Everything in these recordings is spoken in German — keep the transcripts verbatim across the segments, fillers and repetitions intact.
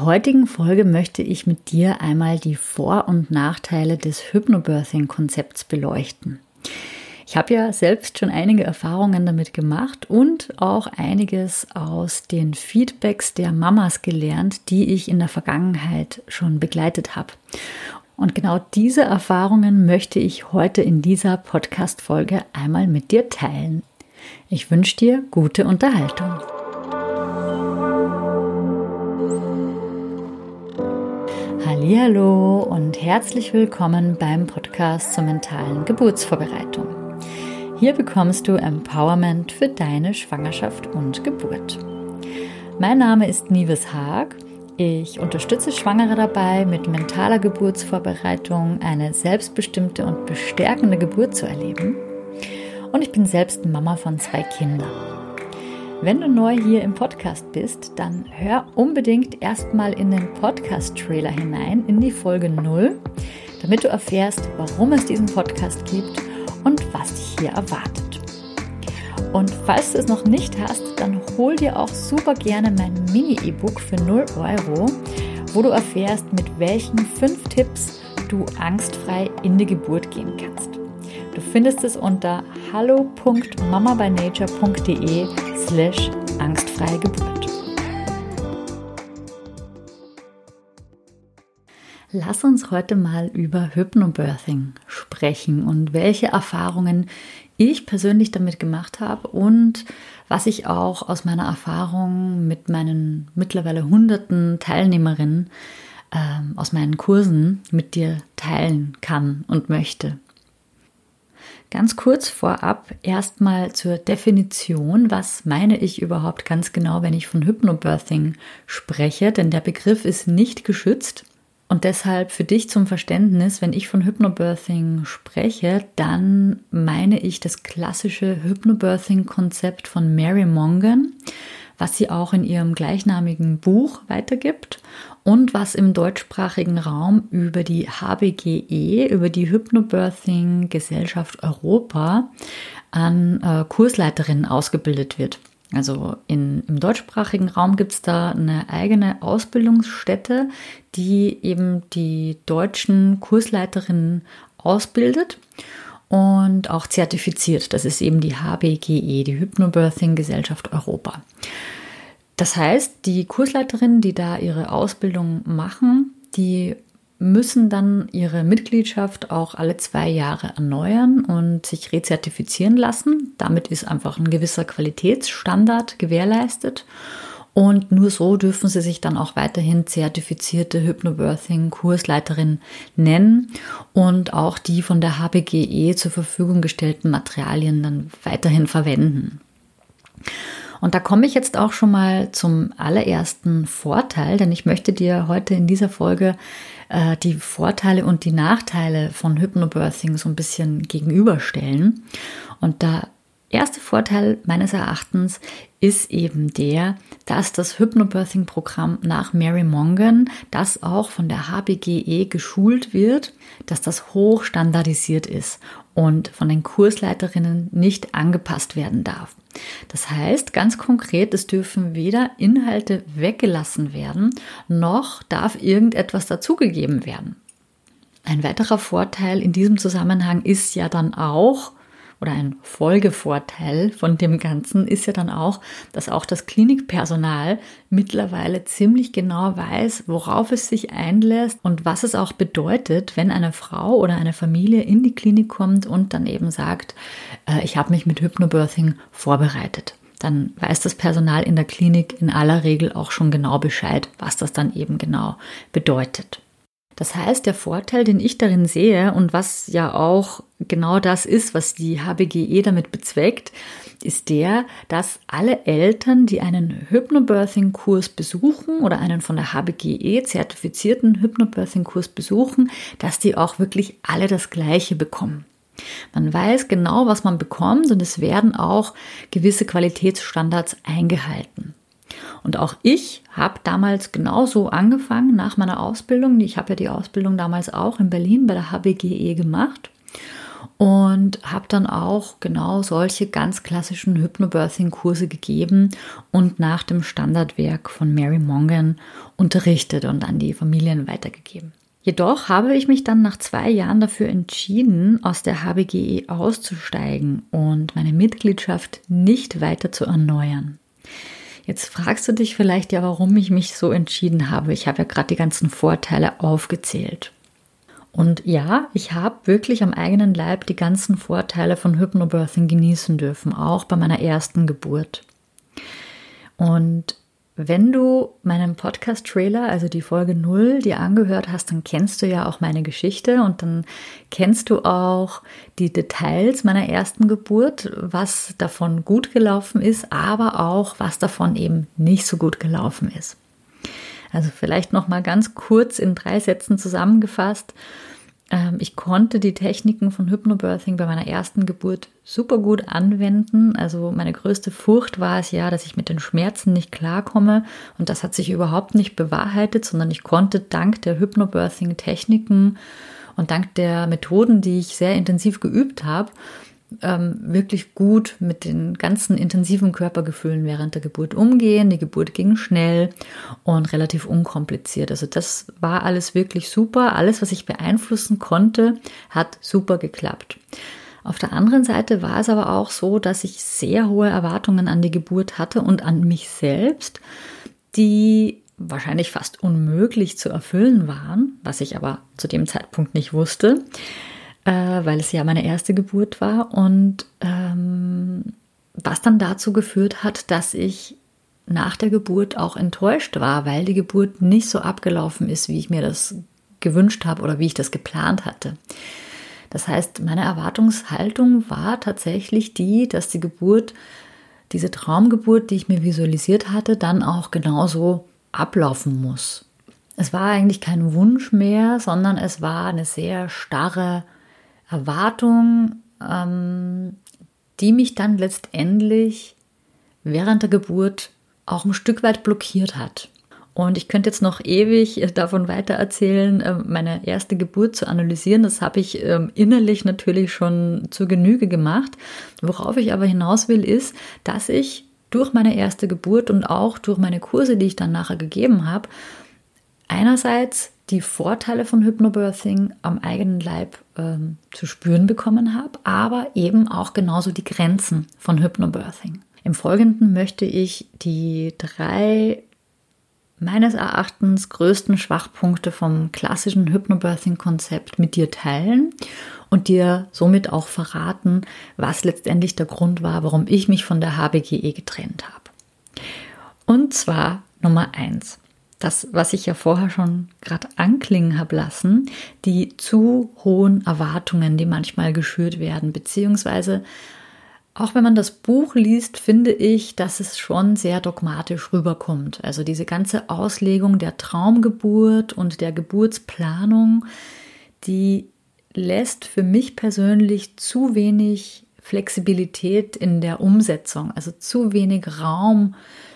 der heutigen Folge möchte ich mit dir einmal die Vor- und Nachteile des Hypnobirthing-Konzepts beleuchten. Ich habe ja selbst schon einige Erfahrungen damit gemacht und auch einiges aus den Feedbacks der Mamas gelernt, die ich in der Vergangenheit schon begleitet habe. Und genau diese Erfahrungen möchte ich heute in dieser Podcast-Folge einmal mit dir teilen. Ich wünsche dir gute Unterhaltung. Hallihallo und herzlich willkommen beim Podcast zur mentalen Geburtsvorbereitung. Hier bekommst du Empowerment für deine Schwangerschaft und Geburt. Mein Name ist Nives Haag. Ich unterstütze Schwangere dabei, mit mentaler Geburtsvorbereitung eine selbstbestimmte und bestärkende Geburt zu erleben. Und ich bin selbst Mama von zwei Kindern. Wenn du neu hier im Podcast bist, dann hör unbedingt erstmal in den Podcast-Trailer hinein, in die Folge null, damit du erfährst, warum es diesen Podcast gibt und was dich hier erwartet. Und falls du es noch nicht hast, dann hol dir auch super gerne mein Mini-E-Book für null Euro, wo du erfährst, mit welchen fünf Tipps du angstfrei in die Geburt gehen kannst. Du findest es unter hallo.mamabynature.de slash angstfreie Geburt. Lass uns heute mal über Hypnobirthing sprechen und welche Erfahrungen ich persönlich damit gemacht habe und was ich auch aus meiner Erfahrung mit meinen mittlerweile hunderten Teilnehmerinnen äh, aus meinen Kursen mit dir teilen kann und möchte. Ganz kurz vorab erstmal zur Definition, was meine ich überhaupt ganz genau, wenn ich von Hypnobirthing spreche, denn der Begriff ist nicht geschützt. Und deshalb für dich zum Verständnis, wenn ich von Hypnobirthing spreche, dann meine ich das klassische Hypnobirthing-Konzept von Mary Mongan, was sie auch in ihrem gleichnamigen Buch weitergibt und was im deutschsprachigen Raum über die H B G E, über die Hypnobirthing Gesellschaft Europa an äh, Kursleiterinnen ausgebildet wird. Also in, im deutschsprachigen Raum gibt es da eine eigene Ausbildungsstätte, die eben die deutschen Kursleiterinnen ausbildet und auch zertifiziert. Das ist eben die H B G E, die Hypnobirthing Gesellschaft Europa. Das heißt, die Kursleiterinnen, die da ihre Ausbildung machen, die müssen dann ihre Mitgliedschaft auch alle zwei Jahre erneuern und sich rezertifizieren lassen. Damit ist einfach ein gewisser Qualitätsstandard gewährleistet und nur so dürfen sie sich dann auch weiterhin zertifizierte Hypnobirthing-Kursleiterin nennen und auch die von der H B G E zur Verfügung gestellten Materialien dann weiterhin verwenden. Und da komme ich jetzt auch schon mal zum allerersten Vorteil, denn ich möchte dir heute in dieser Folge äh, die Vorteile und die Nachteile von Hypnobirthing so ein bisschen gegenüberstellen. Und der erste Vorteil meines Erachtens ist eben der, dass das Hypnobirthing-Programm nach Mary Mongan, das auch von der H B G E geschult wird, dass das hoch standardisiert ist und von den Kursleiterinnen nicht angepasst werden darf. Das heißt, ganz konkret, es dürfen weder Inhalte weggelassen werden, noch darf irgendetwas dazugegeben werden. Ein weiterer Vorteil in diesem Zusammenhang ist ja dann auch, oder ein Folgevorteil von dem Ganzen ist ja dann auch, dass auch das Klinikpersonal mittlerweile ziemlich genau weiß, worauf es sich einlässt und was es auch bedeutet, wenn eine Frau oder eine Familie in die Klinik kommt und dann eben sagt, äh, ich habe mich mit Hypnobirthing vorbereitet. Dann weiß das Personal in der Klinik in aller Regel auch schon genau Bescheid, was das dann eben genau bedeutet. Das heißt, der Vorteil, den ich darin sehe und was ja auch genau das ist, was die H B G E damit bezweckt, ist der, dass alle Eltern, die einen Hypnobirthing-Kurs besuchen oder einen von der H B G E zertifizierten Hypnobirthing-Kurs besuchen, dass die auch wirklich alle das Gleiche bekommen. Man weiß genau, was man bekommt und es werden auch gewisse Qualitätsstandards eingehalten. Und auch ich habe damals genauso angefangen nach meiner Ausbildung. Ich habe ja die Ausbildung damals auch in Berlin bei der H B G E gemacht und habe dann auch genau solche ganz klassischen Hypnobirthing-Kurse gegeben und nach dem Standardwerk von Mary Mongan unterrichtet und an die Familien weitergegeben. Jedoch habe ich mich dann nach zwei Jahren dafür entschieden, aus der H B G E auszusteigen und meine Mitgliedschaft nicht weiter zu erneuern. Jetzt fragst du dich vielleicht ja, warum ich mich so entschieden habe. Ich habe ja gerade die ganzen Vorteile aufgezählt. Und ja, ich habe wirklich am eigenen Leib die ganzen Vorteile von Hypnobirthing genießen dürfen, auch bei meiner ersten Geburt. Und wenn du meinen Podcast-Trailer, also die Folge null, dir angehört hast, dann kennst du ja auch meine Geschichte und dann kennst du auch die Details meiner ersten Geburt, was davon gut gelaufen ist, aber auch, was davon eben nicht so gut gelaufen ist. Also vielleicht nochmal ganz kurz in drei Sätzen zusammengefasst. Ich konnte die Techniken von Hypnobirthing bei meiner ersten Geburt super gut anwenden. Also meine größte Furcht war es ja, dass ich mit den Schmerzen nicht klarkomme. Und das hat sich überhaupt nicht bewahrheitet, sondern ich konnte dank der Hypnobirthing-Techniken und dank der Methoden, die ich sehr intensiv geübt habe, wirklich gut mit den ganzen intensiven Körpergefühlen während der Geburt umgehen. Die Geburt ging schnell und relativ unkompliziert. Also das war alles wirklich super. Alles, was ich beeinflussen konnte, hat super geklappt. Auf der anderen Seite war es aber auch so, dass ich sehr hohe Erwartungen an die Geburt hatte und an mich selbst, die wahrscheinlich fast unmöglich zu erfüllen waren, was ich aber zu dem Zeitpunkt nicht wusste, weil es ja meine erste Geburt war und ähm, was dann dazu geführt hat, dass ich nach der Geburt auch enttäuscht war, weil die Geburt nicht so abgelaufen ist, wie ich mir das gewünscht habe oder wie ich das geplant hatte. Das heißt, meine Erwartungshaltung war tatsächlich die, dass die Geburt, diese Traumgeburt, die ich mir visualisiert hatte, dann auch genauso ablaufen muss. Es war eigentlich kein Wunsch mehr, sondern es war eine sehr starre Erwartung, ähm, die mich dann letztendlich während der Geburt auch ein Stück weit blockiert hat. Und ich könnte jetzt noch ewig davon weiter erzählen, meine erste Geburt zu analysieren. Das habe ich innerlich natürlich schon zur Genüge gemacht. Worauf ich aber hinaus will, ist, dass ich durch meine erste Geburt und auch durch meine Kurse, die ich dann nachher gegeben habe, einerseits die Vorteile von Hypnobirthing am eigenen Leib ähm, zu spüren bekommen habe, aber eben auch genauso die Grenzen von Hypnobirthing. Im Folgenden möchte ich die drei meines Erachtens größten Schwachpunkte vom klassischen Hypnobirthing-Konzept mit dir teilen und dir somit auch verraten, was letztendlich der Grund war, warum ich mich von der H B G E getrennt habe. Und zwar Nummer eins. Das, was ich ja vorher schon gerade anklingen habe lassen, die zu hohen Erwartungen, die manchmal geschürt werden, beziehungsweise auch wenn man das Buch liest, finde ich, dass es schon sehr dogmatisch rüberkommt. Also diese ganze Auslegung der Traumgeburt und der Geburtsplanung, die lässt für mich persönlich zu wenig Flexibilität in der Umsetzung, also zu wenig Raum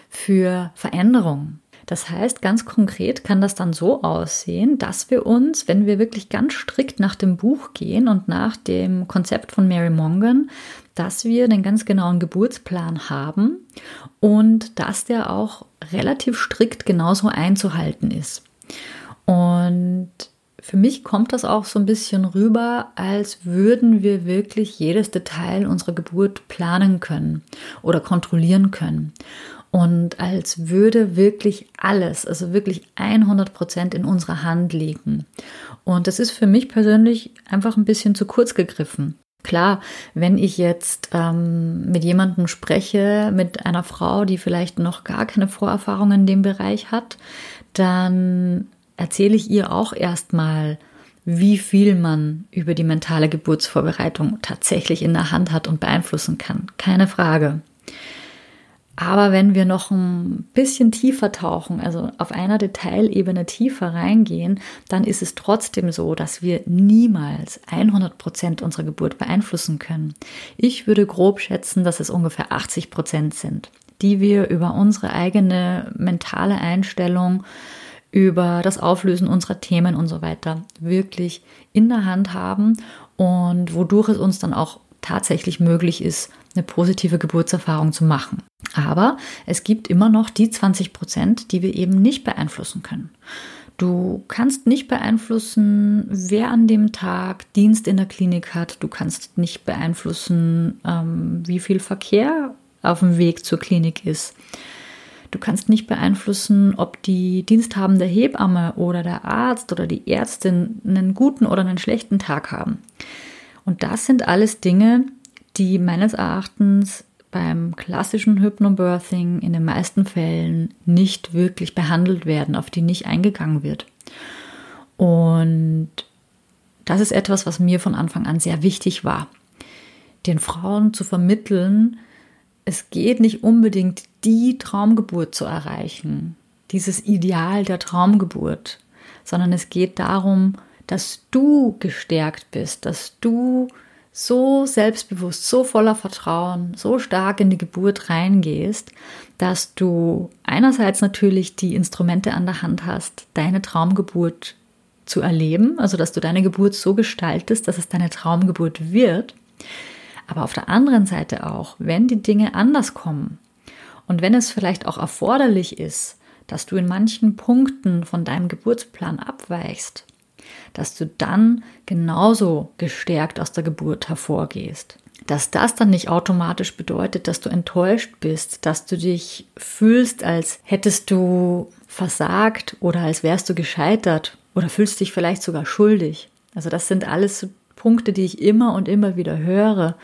für Veränderung. Das heißt, ganz konkret kann das dann so aussehen, dass wir uns, wenn wir wirklich ganz strikt nach dem Buch gehen und nach dem Konzept von Mary Mongan, dass wir den ganz genauen Geburtsplan haben und dass der auch relativ strikt genauso einzuhalten ist. Und für mich kommt das auch so ein bisschen rüber, als würden wir wirklich jedes Detail unserer Geburt planen können oder kontrollieren können. Und als würde wirklich alles, also wirklich hundert Prozent in unserer Hand liegen. Und das ist für mich persönlich einfach ein bisschen zu kurz gegriffen. Klar, wenn ich jetzt ähm, mit jemandem spreche, mit einer Frau, die vielleicht noch gar keine Vorerfahrungen in dem Bereich hat, dann erzähle ich ihr auch erstmal, wie viel man über die mentale Geburtsvorbereitung tatsächlich in der Hand hat und beeinflussen kann. Keine Frage. Aber wenn wir noch ein bisschen tiefer tauchen, also auf einer Detailebene tiefer reingehen, dann ist es trotzdem so, dass wir niemals hundert Prozent unserer Geburt beeinflussen können. Ich würde grob schätzen, dass es ungefähr achtzig Prozent sind, die wir über unsere eigene mentale Einstellung, über das Auflösen unserer Themen und so weiter wirklich in der Hand haben und wodurch es uns dann auch tatsächlich möglich ist, eine positive Geburtserfahrung zu machen. Aber es gibt immer noch die zwanzig Prozent, die wir eben nicht beeinflussen können. Du kannst nicht beeinflussen, wer an dem Tag Dienst in der Klinik hat. Du kannst nicht beeinflussen, ähm, wie viel Verkehr auf dem Weg zur Klinik ist. Du kannst nicht beeinflussen, ob die diensthabende Hebamme oder der Arzt oder die Ärztin einen guten oder einen schlechten Tag haben. Und das sind alles Dinge, die meines Erachtens beim klassischen Hypnobirthing in den meisten Fällen nicht wirklich behandelt werden, auf die nicht eingegangen wird. Und das ist etwas, was mir von Anfang an sehr wichtig war, den Frauen zu vermitteln, es geht nicht unbedingt, die Traumgeburt zu erreichen, dieses Ideal der Traumgeburt, sondern es geht darum, dass du gestärkt bist, dass du so selbstbewusst, so voller Vertrauen, so stark in die Geburt reingehst, dass du einerseits natürlich die Instrumente an der Hand hast, deine Traumgeburt zu erleben, also dass du deine Geburt so gestaltest, dass es deine Traumgeburt wird, aber auf der anderen Seite auch, wenn die Dinge anders kommen und wenn es vielleicht auch erforderlich ist, dass du in manchen Punkten von deinem Geburtsplan abweichst, dass du dann genauso gestärkt aus der Geburt hervorgehst. Dass das dann nicht automatisch bedeutet, dass du enttäuscht bist, dass du dich fühlst, als hättest du versagt oder als wärst du gescheitert oder fühlst dich vielleicht sogar schuldig. Also das sind alles so Punkte, die ich immer und immer wieder höre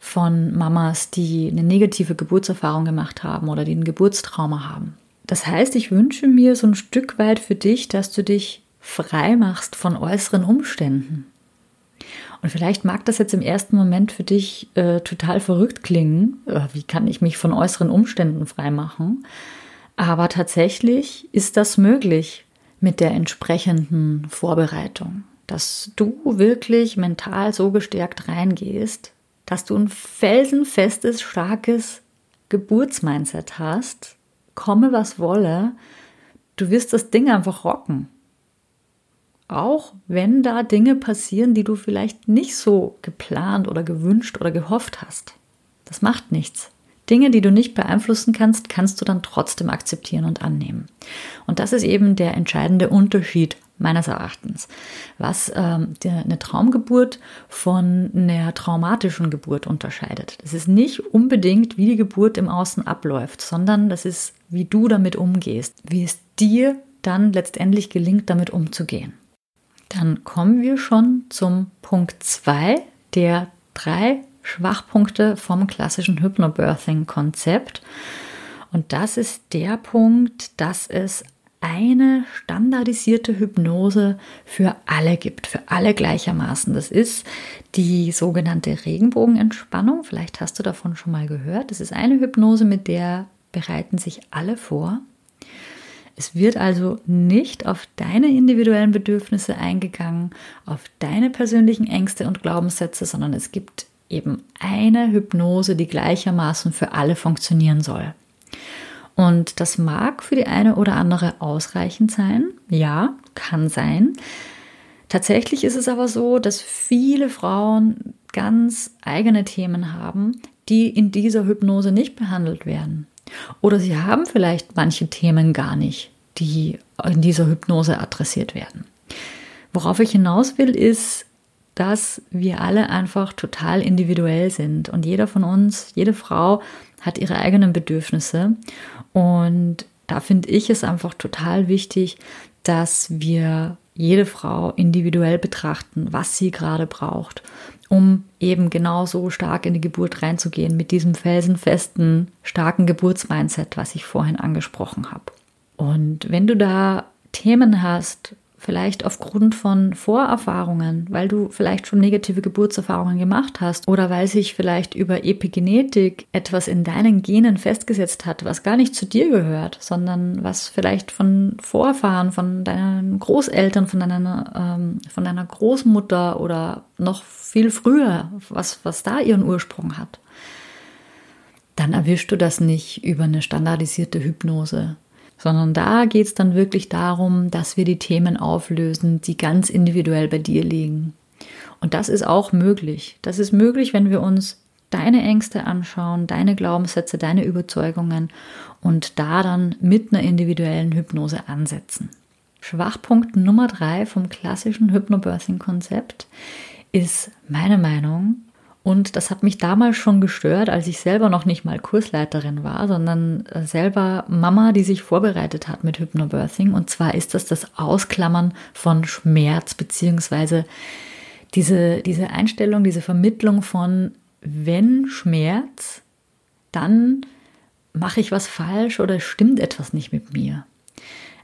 von Mamas, die eine negative Geburtserfahrung gemacht haben oder die ein Geburtstrauma haben. Das heißt, ich wünsche mir so ein Stück weit für dich, dass du dich frei machst von äußeren Umständen. Und vielleicht mag das jetzt im ersten Moment für dich äh, total verrückt klingen. Wie kann ich mich von äußeren Umständen frei machen? Aber tatsächlich ist das möglich mit der entsprechenden Vorbereitung, dass du wirklich mental so gestärkt reingehst, dass du ein felsenfestes, starkes Geburtsmindset hast, komme was wolle, du wirst das Ding einfach rocken. Auch wenn da Dinge passieren, die du vielleicht nicht so geplant oder gewünscht oder gehofft hast. Das macht nichts. Dinge, die du nicht beeinflussen kannst, kannst du dann trotzdem akzeptieren und annehmen. Und das ist eben der entscheidende Unterschied meines Erachtens, was ähm, der, eine Traumgeburt von einer traumatischen Geburt unterscheidet. Das ist nicht unbedingt, wie die Geburt im Außen abläuft, sondern das ist, wie du damit umgehst, wie es dir dann letztendlich gelingt, damit umzugehen. Dann kommen wir schon zum Punkt zwei der drei Schwachpunkte vom klassischen Hypnobirthing-Konzept. Und das ist der Punkt, dass es eine standardisierte Hypnose für alle gibt, für alle gleichermaßen. Das ist die sogenannte Regenbogenentspannung. Vielleicht hast du davon schon mal gehört. Das ist eine Hypnose, mit der bereiten sich alle vor. Es wird also nicht auf deine individuellen Bedürfnisse eingegangen, auf deine persönlichen Ängste und Glaubenssätze, sondern es gibt eben eine Hypnose, die gleichermaßen für alle funktionieren soll. Und das mag für die eine oder andere ausreichend sein. Ja, kann sein. Tatsächlich ist es aber so, dass viele Frauen ganz eigene Themen haben, die in dieser Hypnose nicht behandelt werden. Oder sie haben vielleicht manche Themen gar nicht, die in dieser Hypnose adressiert werden. Worauf ich hinaus will, ist, dass wir alle einfach total individuell sind. Und jeder von uns, jede Frau hat ihre eigenen Bedürfnisse. Und da finde ich es einfach total wichtig, dass wir jede Frau individuell betrachten, was sie gerade braucht, um eben genauso stark in die Geburt reinzugehen mit diesem felsenfesten, starken Geburtsmindset, was ich vorhin angesprochen habe. Und wenn du da Themen hast, vielleicht aufgrund von Vorerfahrungen, weil du vielleicht schon negative Geburtserfahrungen gemacht hast oder weil sich vielleicht über Epigenetik etwas in deinen Genen festgesetzt hat, was gar nicht zu dir gehört, sondern was vielleicht von Vorfahren, von deinen Großeltern, von deiner, ähm, von deiner Großmutter oder noch viel früher, was, was da ihren Ursprung hat, dann erwischst du das nicht über eine standardisierte Hypnose. sondern da geht es dann wirklich darum, dass wir die Themen auflösen, die ganz individuell bei dir liegen. Und das ist auch möglich. Das ist möglich, wenn wir uns deine Ängste anschauen, deine Glaubenssätze, deine Überzeugungen und da dann mit einer individuellen Hypnose ansetzen. Schwachpunkt Nummer drei vom klassischen Hypnobirthing-Konzept ist meine Meinung, und das hat mich damals schon gestört, als ich selber noch nicht mal Kursleiterin war, sondern selber Mama, die sich vorbereitet hat mit Hypnobirthing. Und zwar ist das das Ausklammern von Schmerz, beziehungsweise diese, diese Einstellung, diese Vermittlung von: Wenn Schmerz, dann mache ich was falsch oder stimmt etwas nicht mit mir.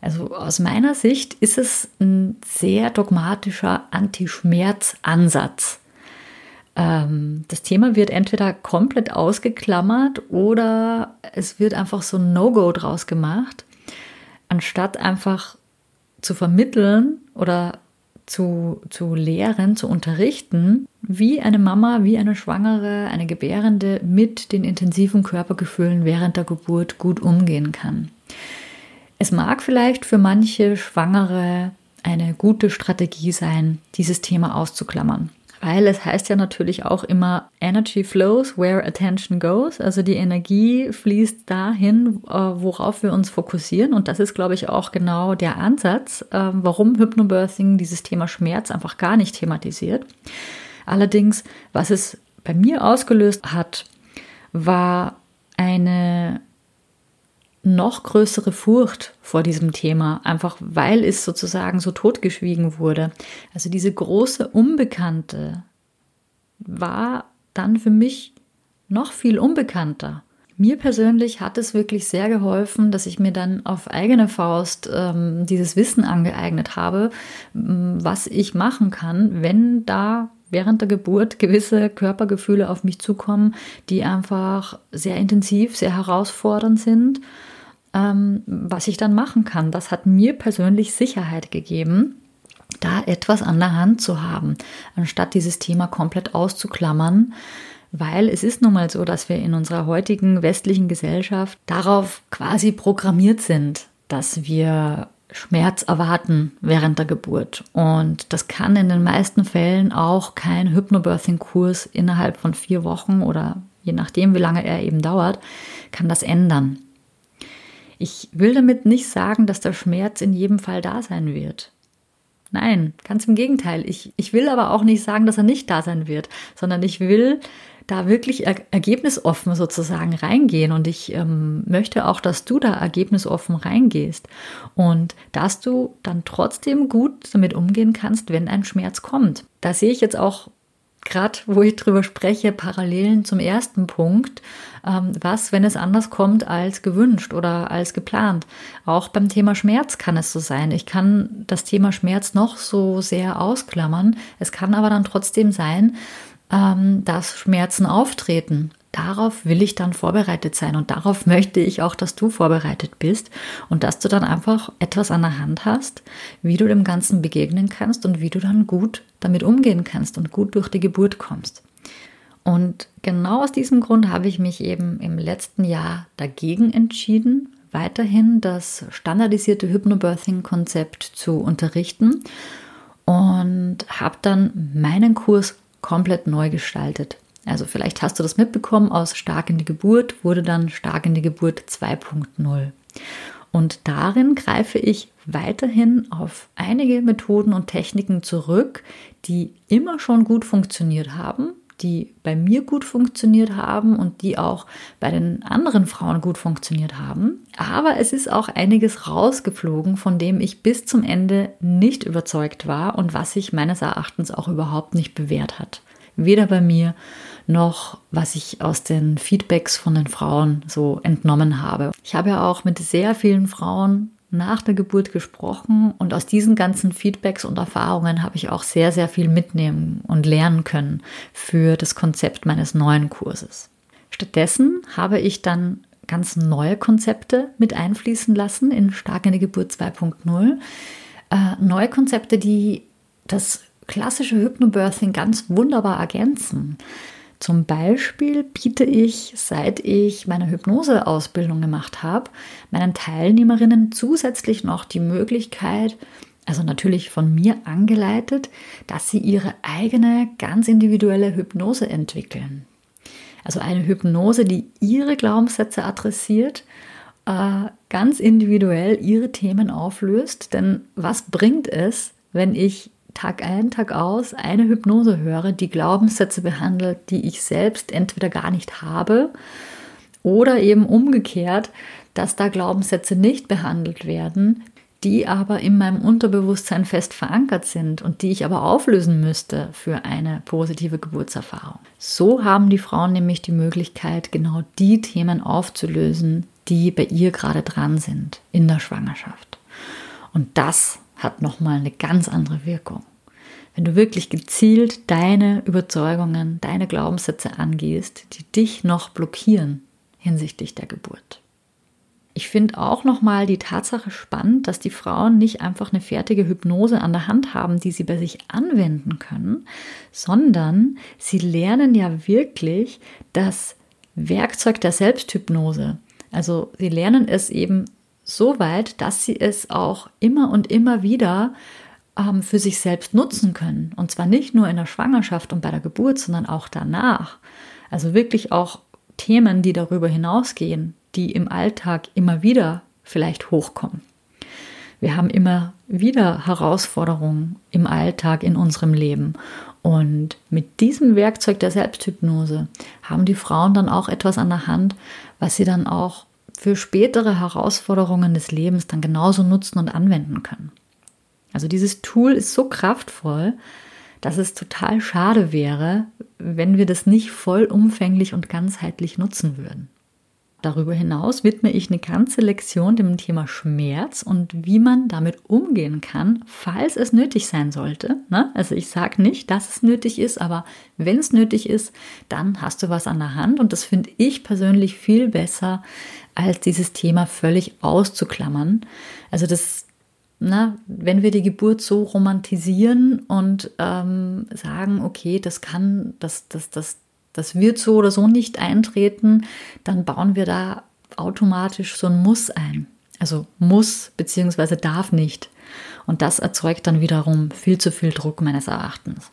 Also aus meiner Sicht ist es ein sehr dogmatischer Anti-Schmerz-Ansatz. Ähm, das Thema wird entweder komplett ausgeklammert oder es wird einfach so ein No-Go draus gemacht, anstatt einfach zu vermitteln oder zu, zu lehren, zu unterrichten, wie eine Mama, wie eine Schwangere, eine Gebärende mit den intensiven Körpergefühlen während der Geburt gut umgehen kann. Es mag vielleicht für manche Schwangere eine gute Strategie sein, dieses Thema auszuklammern, weil es heißt ja natürlich auch immer, Energy flows where attention goes, also die Energie fließt dahin, worauf wir uns fokussieren, und das ist, glaube ich, auch genau der Ansatz, warum Hypnobirthing dieses Thema Schmerz einfach gar nicht thematisiert. Allerdings, was es bei mir ausgelöst hat, war eine noch größere Furcht vor diesem Thema, einfach weil es sozusagen so totgeschwiegen wurde. Also diese große Unbekannte war dann für mich noch viel unbekannter. Mir persönlich hat es wirklich sehr geholfen, dass ich mir dann auf eigene Faust ähm, dieses Wissen angeeignet habe, was ich machen kann, wenn da während der Geburt gewisse Körpergefühle auf mich zukommen, die einfach sehr intensiv, sehr herausfordernd sind. Was ich dann machen kann, das hat mir persönlich Sicherheit gegeben, da etwas an der Hand zu haben, anstatt dieses Thema komplett auszuklammern, weil es ist nun mal so, dass wir in unserer heutigen westlichen Gesellschaft darauf quasi programmiert sind, dass wir Schmerz erwarten während der Geburt, und das kann in den meisten Fällen auch kein Hypnobirthing-Kurs innerhalb von vier Wochen oder je nachdem, wie lange er eben dauert, kann das ändern. Ich will damit nicht sagen, dass der Schmerz in jedem Fall da sein wird. Nein, ganz im Gegenteil. Ich, ich will aber auch nicht sagen, dass er nicht da sein wird, sondern ich will da wirklich er- ergebnisoffen sozusagen reingehen. Und ich ähm, möchte auch, dass du da ergebnisoffen reingehst und dass du dann trotzdem gut damit umgehen kannst, wenn ein Schmerz kommt. Da sehe ich jetzt auch gerade, wo ich drüber spreche, Parallelen zum ersten Punkt, ähm, was, wenn es anders kommt als gewünscht oder als geplant. Auch beim Thema Schmerz kann es so sein. Ich kann das Thema Schmerz noch so sehr ausklammern. Es kann aber dann trotzdem sein, ähm, dass Schmerzen auftreten. Darauf will ich dann vorbereitet sein, und darauf möchte ich auch, dass du vorbereitet bist und dass du dann einfach etwas an der Hand hast, wie du dem Ganzen begegnen kannst und wie du dann gut damit umgehen kannst und gut durch die Geburt kommst. Und genau aus diesem Grund habe ich mich eben im letzten Jahr dagegen entschieden, weiterhin das standardisierte Hypnobirthing-Konzept zu unterrichten, und habe dann meinen Kurs komplett neu gestaltet. Also vielleicht hast du das mitbekommen, aus Stark in die Geburt wurde dann Stark in die Geburt zwei Punkt null. Und darin greife ich weiterhin auf einige Methoden und Techniken zurück, die immer schon gut funktioniert haben, die bei mir gut funktioniert haben und die auch bei den anderen Frauen gut funktioniert haben. Aber es ist auch einiges rausgeflogen, von dem ich bis zum Ende nicht überzeugt war und was sich meines Erachtens auch überhaupt nicht bewährt hat. Weder bei mir noch was ich aus den Feedbacks von den Frauen so entnommen habe. Ich habe ja auch mit sehr vielen Frauen nach der Geburt gesprochen, und aus diesen ganzen Feedbacks und Erfahrungen habe ich auch sehr, sehr viel mitnehmen und lernen können für das Konzept meines neuen Kurses. Stattdessen habe ich dann ganz neue Konzepte mit einfließen lassen in Stark in die Geburt zwei Punkt null. Äh, neue Konzepte, die das klassische Hypnobirthing ganz wunderbar ergänzen. Zum Beispiel biete ich, seit ich meine Hypnoseausbildung gemacht habe, meinen Teilnehmerinnen zusätzlich noch die Möglichkeit, also natürlich von mir angeleitet, dass sie ihre eigene, ganz individuelle Hypnose entwickeln. Also eine Hypnose, die ihre Glaubenssätze adressiert, ganz individuell ihre Themen auflöst. Denn was bringt es, wenn ich Tag ein, Tag aus eine Hypnose höre, die Glaubenssätze behandelt, die ich selbst entweder gar nicht habe oder eben umgekehrt, dass da Glaubenssätze nicht behandelt werden, die aber in meinem Unterbewusstsein fest verankert sind und die ich aber auflösen müsste für eine positive Geburtserfahrung. So haben die Frauen nämlich die Möglichkeit, genau die Themen aufzulösen, die bei ihr gerade dran sind in der Schwangerschaft. Und das hat nochmal eine ganz andere Wirkung. Wenn du wirklich gezielt deine Überzeugungen, deine Glaubenssätze angehst, die dich noch blockieren hinsichtlich der Geburt. Ich finde auch nochmal die Tatsache spannend, dass die Frauen nicht einfach eine fertige Hypnose an der Hand haben, die sie bei sich anwenden können, sondern sie lernen ja wirklich das Werkzeug der Selbsthypnose. Also sie lernen es eben so weit, dass sie es auch immer und immer wieder ähm, für sich selbst nutzen können. Und zwar nicht nur in der Schwangerschaft und bei der Geburt, sondern auch danach. Also wirklich auch Themen, die darüber hinausgehen, die im Alltag immer wieder vielleicht hochkommen. Wir haben immer wieder Herausforderungen im Alltag, in unserem Leben. Und mit diesem Werkzeug der Selbsthypnose haben die Frauen dann auch etwas an der Hand, was sie dann auch für spätere Herausforderungen des Lebens dann genauso nutzen und anwenden können. Also dieses Tool ist so kraftvoll, dass es total schade wäre, wenn wir das nicht vollumfänglich und ganzheitlich nutzen würden. Darüber hinaus widme ich eine ganze Lektion dem Thema Schmerz und wie man damit umgehen kann, falls es nötig sein sollte. Also ich sage nicht, dass es nötig ist, aber wenn es nötig ist, dann hast du was an der Hand. Und das finde ich persönlich viel besser, als dieses Thema völlig auszuklammern. Also das, na, wenn wir die Geburt so romantisieren und ähm, sagen, okay, das kann, das, das, das, Das wird so oder so nicht eintreten, dann bauen wir da automatisch so ein Muss ein. Also muss bzw. darf nicht. Und das erzeugt dann wiederum viel zu viel Druck meines Erachtens.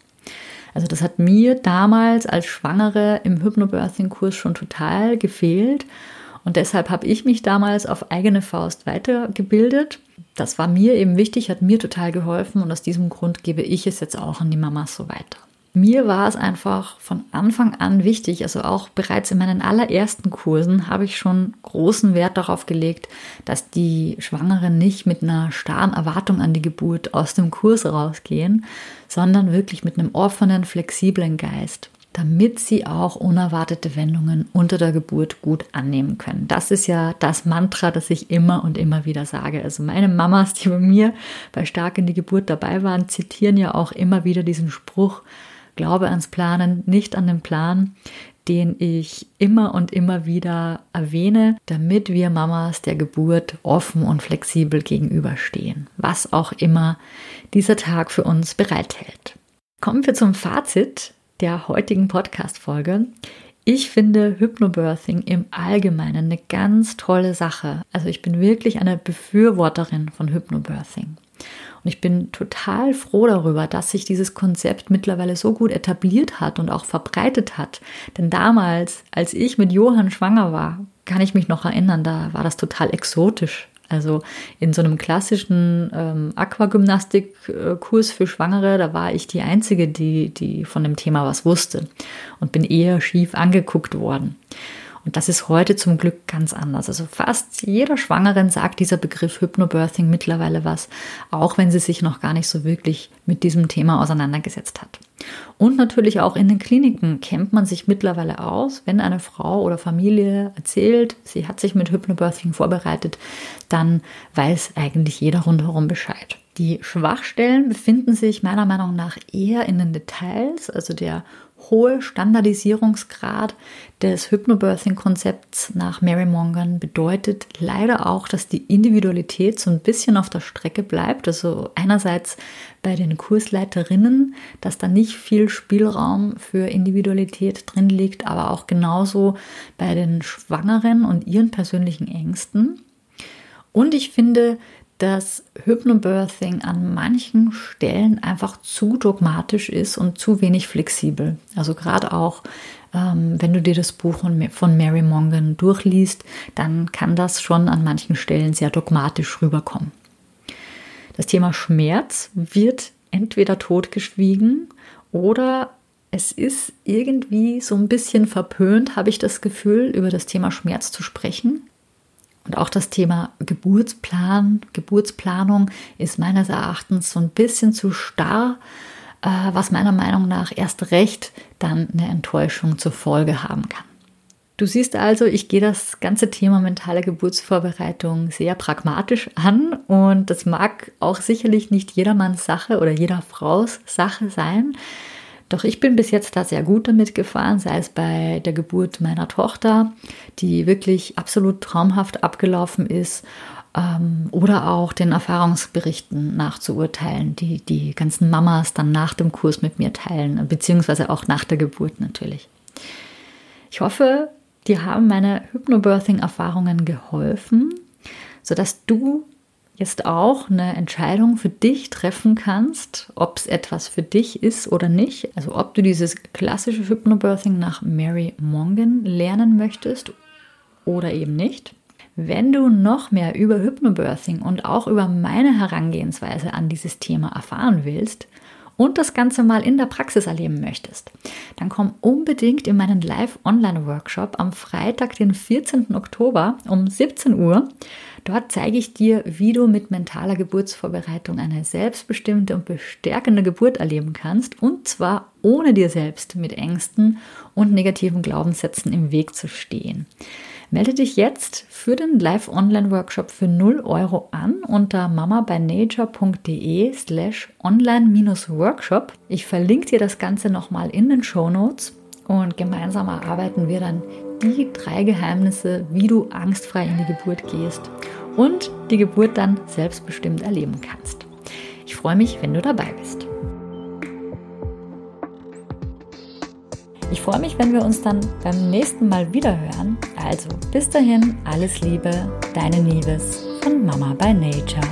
Also das hat mir damals als Schwangere im Hypnobirthing-Kurs schon total gefehlt. Und deshalb habe ich mich damals auf eigene Faust weitergebildet. Das war mir eben wichtig, hat mir total geholfen. Und aus diesem Grund gebe ich es jetzt auch an die Mamas so weiter. Mir war es einfach von Anfang an wichtig, also auch bereits in meinen allerersten Kursen habe ich schon großen Wert darauf gelegt, dass die Schwangeren nicht mit einer starren Erwartung an die Geburt aus dem Kurs rausgehen, sondern wirklich mit einem offenen, flexiblen Geist, damit sie auch unerwartete Wendungen unter der Geburt gut annehmen können. Das ist ja das Mantra, das ich immer und immer wieder sage. Also meine Mamas, die bei mir bei Stark in die Geburt dabei waren, zitieren ja auch immer wieder diesen Spruch, Glaube ans Planen, nicht an den Plan, den ich immer und immer wieder erwähne, damit wir Mamas der Geburt offen und flexibel gegenüberstehen, was auch immer dieser Tag für uns bereithält. Kommen wir zum Fazit der heutigen Podcast-Folge. Ich finde Hypnobirthing im Allgemeinen eine ganz tolle Sache. Also ich bin wirklich eine Befürworterin von Hypnobirthing. Und ich bin total froh darüber, dass sich dieses Konzept mittlerweile so gut etabliert hat und auch verbreitet hat. Denn damals, als ich mit Johann schwanger war, kann ich mich noch erinnern, da war das total exotisch. Also in so einem klassischen ähm, Aquagymnastikkurs für Schwangere, da war ich die Einzige, die, die von dem Thema was wusste und bin eher schief angeguckt worden. Und das ist heute zum Glück ganz anders. Also fast jeder Schwangeren sagt dieser Begriff Hypnobirthing mittlerweile was, auch wenn sie sich noch gar nicht so wirklich mit diesem Thema auseinandergesetzt hat. Und natürlich auch in den Kliniken kennt man sich mittlerweile aus. Wenn eine Frau oder Familie erzählt, sie hat sich mit Hypnobirthing vorbereitet, dann weiß eigentlich jeder rundherum Bescheid. Die Schwachstellen befinden sich meiner Meinung nach eher in den Details, also der hohe Standardisierungsgrad des Hypnobirthing-Konzepts nach Mary Mongan bedeutet leider auch, dass die Individualität so ein bisschen auf der Strecke bleibt. Also einerseits bei den Kursleiterinnen, dass da nicht viel Spielraum für Individualität drin liegt, aber auch genauso bei den Schwangeren und ihren persönlichen Ängsten. Und ich finde, dass Hypnobirthing an manchen Stellen einfach zu dogmatisch ist und zu wenig flexibel. Also gerade auch, ähm, wenn du dir das Buch von Mary Mongan durchliest, dann kann das schon an manchen Stellen sehr dogmatisch rüberkommen. Das Thema Schmerz wird entweder totgeschwiegen oder es ist irgendwie so ein bisschen verpönt, habe ich das Gefühl, über das Thema Schmerz zu sprechen. Und auch das Thema Geburtsplan, Geburtsplanung ist meines Erachtens so ein bisschen zu starr, was meiner Meinung nach erst recht dann eine Enttäuschung zur Folge haben kann. Du siehst also, ich gehe das ganze Thema mentale Geburtsvorbereitung sehr pragmatisch an und das mag auch sicherlich nicht jedermanns Sache oder jeder Fraus Sache sein. Doch ich bin bis jetzt da sehr gut damit gefahren, sei es bei der Geburt meiner Tochter, die wirklich absolut traumhaft abgelaufen ist, ähm, oder auch den Erfahrungsberichten nachzuurteilen, die die ganzen Mamas dann nach dem Kurs mit mir teilen, beziehungsweise auch nach der Geburt natürlich. Ich hoffe, dir haben meine Hypnobirthing-Erfahrungen geholfen, sodass du jetzt auch eine Entscheidung für dich treffen kannst, ob es etwas für dich ist oder nicht. Also ob du dieses klassische Hypnobirthing nach Mary Mongan lernen möchtest oder eben nicht. Wenn du noch mehr über Hypnobirthing und auch über meine Herangehensweise an dieses Thema erfahren willst und das Ganze mal in der Praxis erleben möchtest, dann komm unbedingt in meinen Live-Online-Workshop am Freitag, den vierzehnten Oktober um siebzehn Uhr. Dort zeige ich dir, wie du mit mentaler Geburtsvorbereitung eine selbstbestimmte und bestärkende Geburt erleben kannst, und zwar ohne dir selbst mit Ängsten und negativen Glaubenssätzen im Weg zu stehen. Melde dich jetzt für den Live-Online-Workshop für null Euro an unter mamabynature.de slash online-workshop. Ich verlinke dir das Ganze nochmal in den Shownotes und gemeinsam erarbeiten wir dann die drei Geheimnisse, wie du angstfrei in die Geburt gehst und die Geburt dann selbstbestimmt erleben kannst. Ich freue mich, wenn du dabei bist. Ich freue mich, wenn wir uns dann beim nächsten Mal wieder hören. Also bis dahin, alles Liebe, deine Nives von Mama by Nature.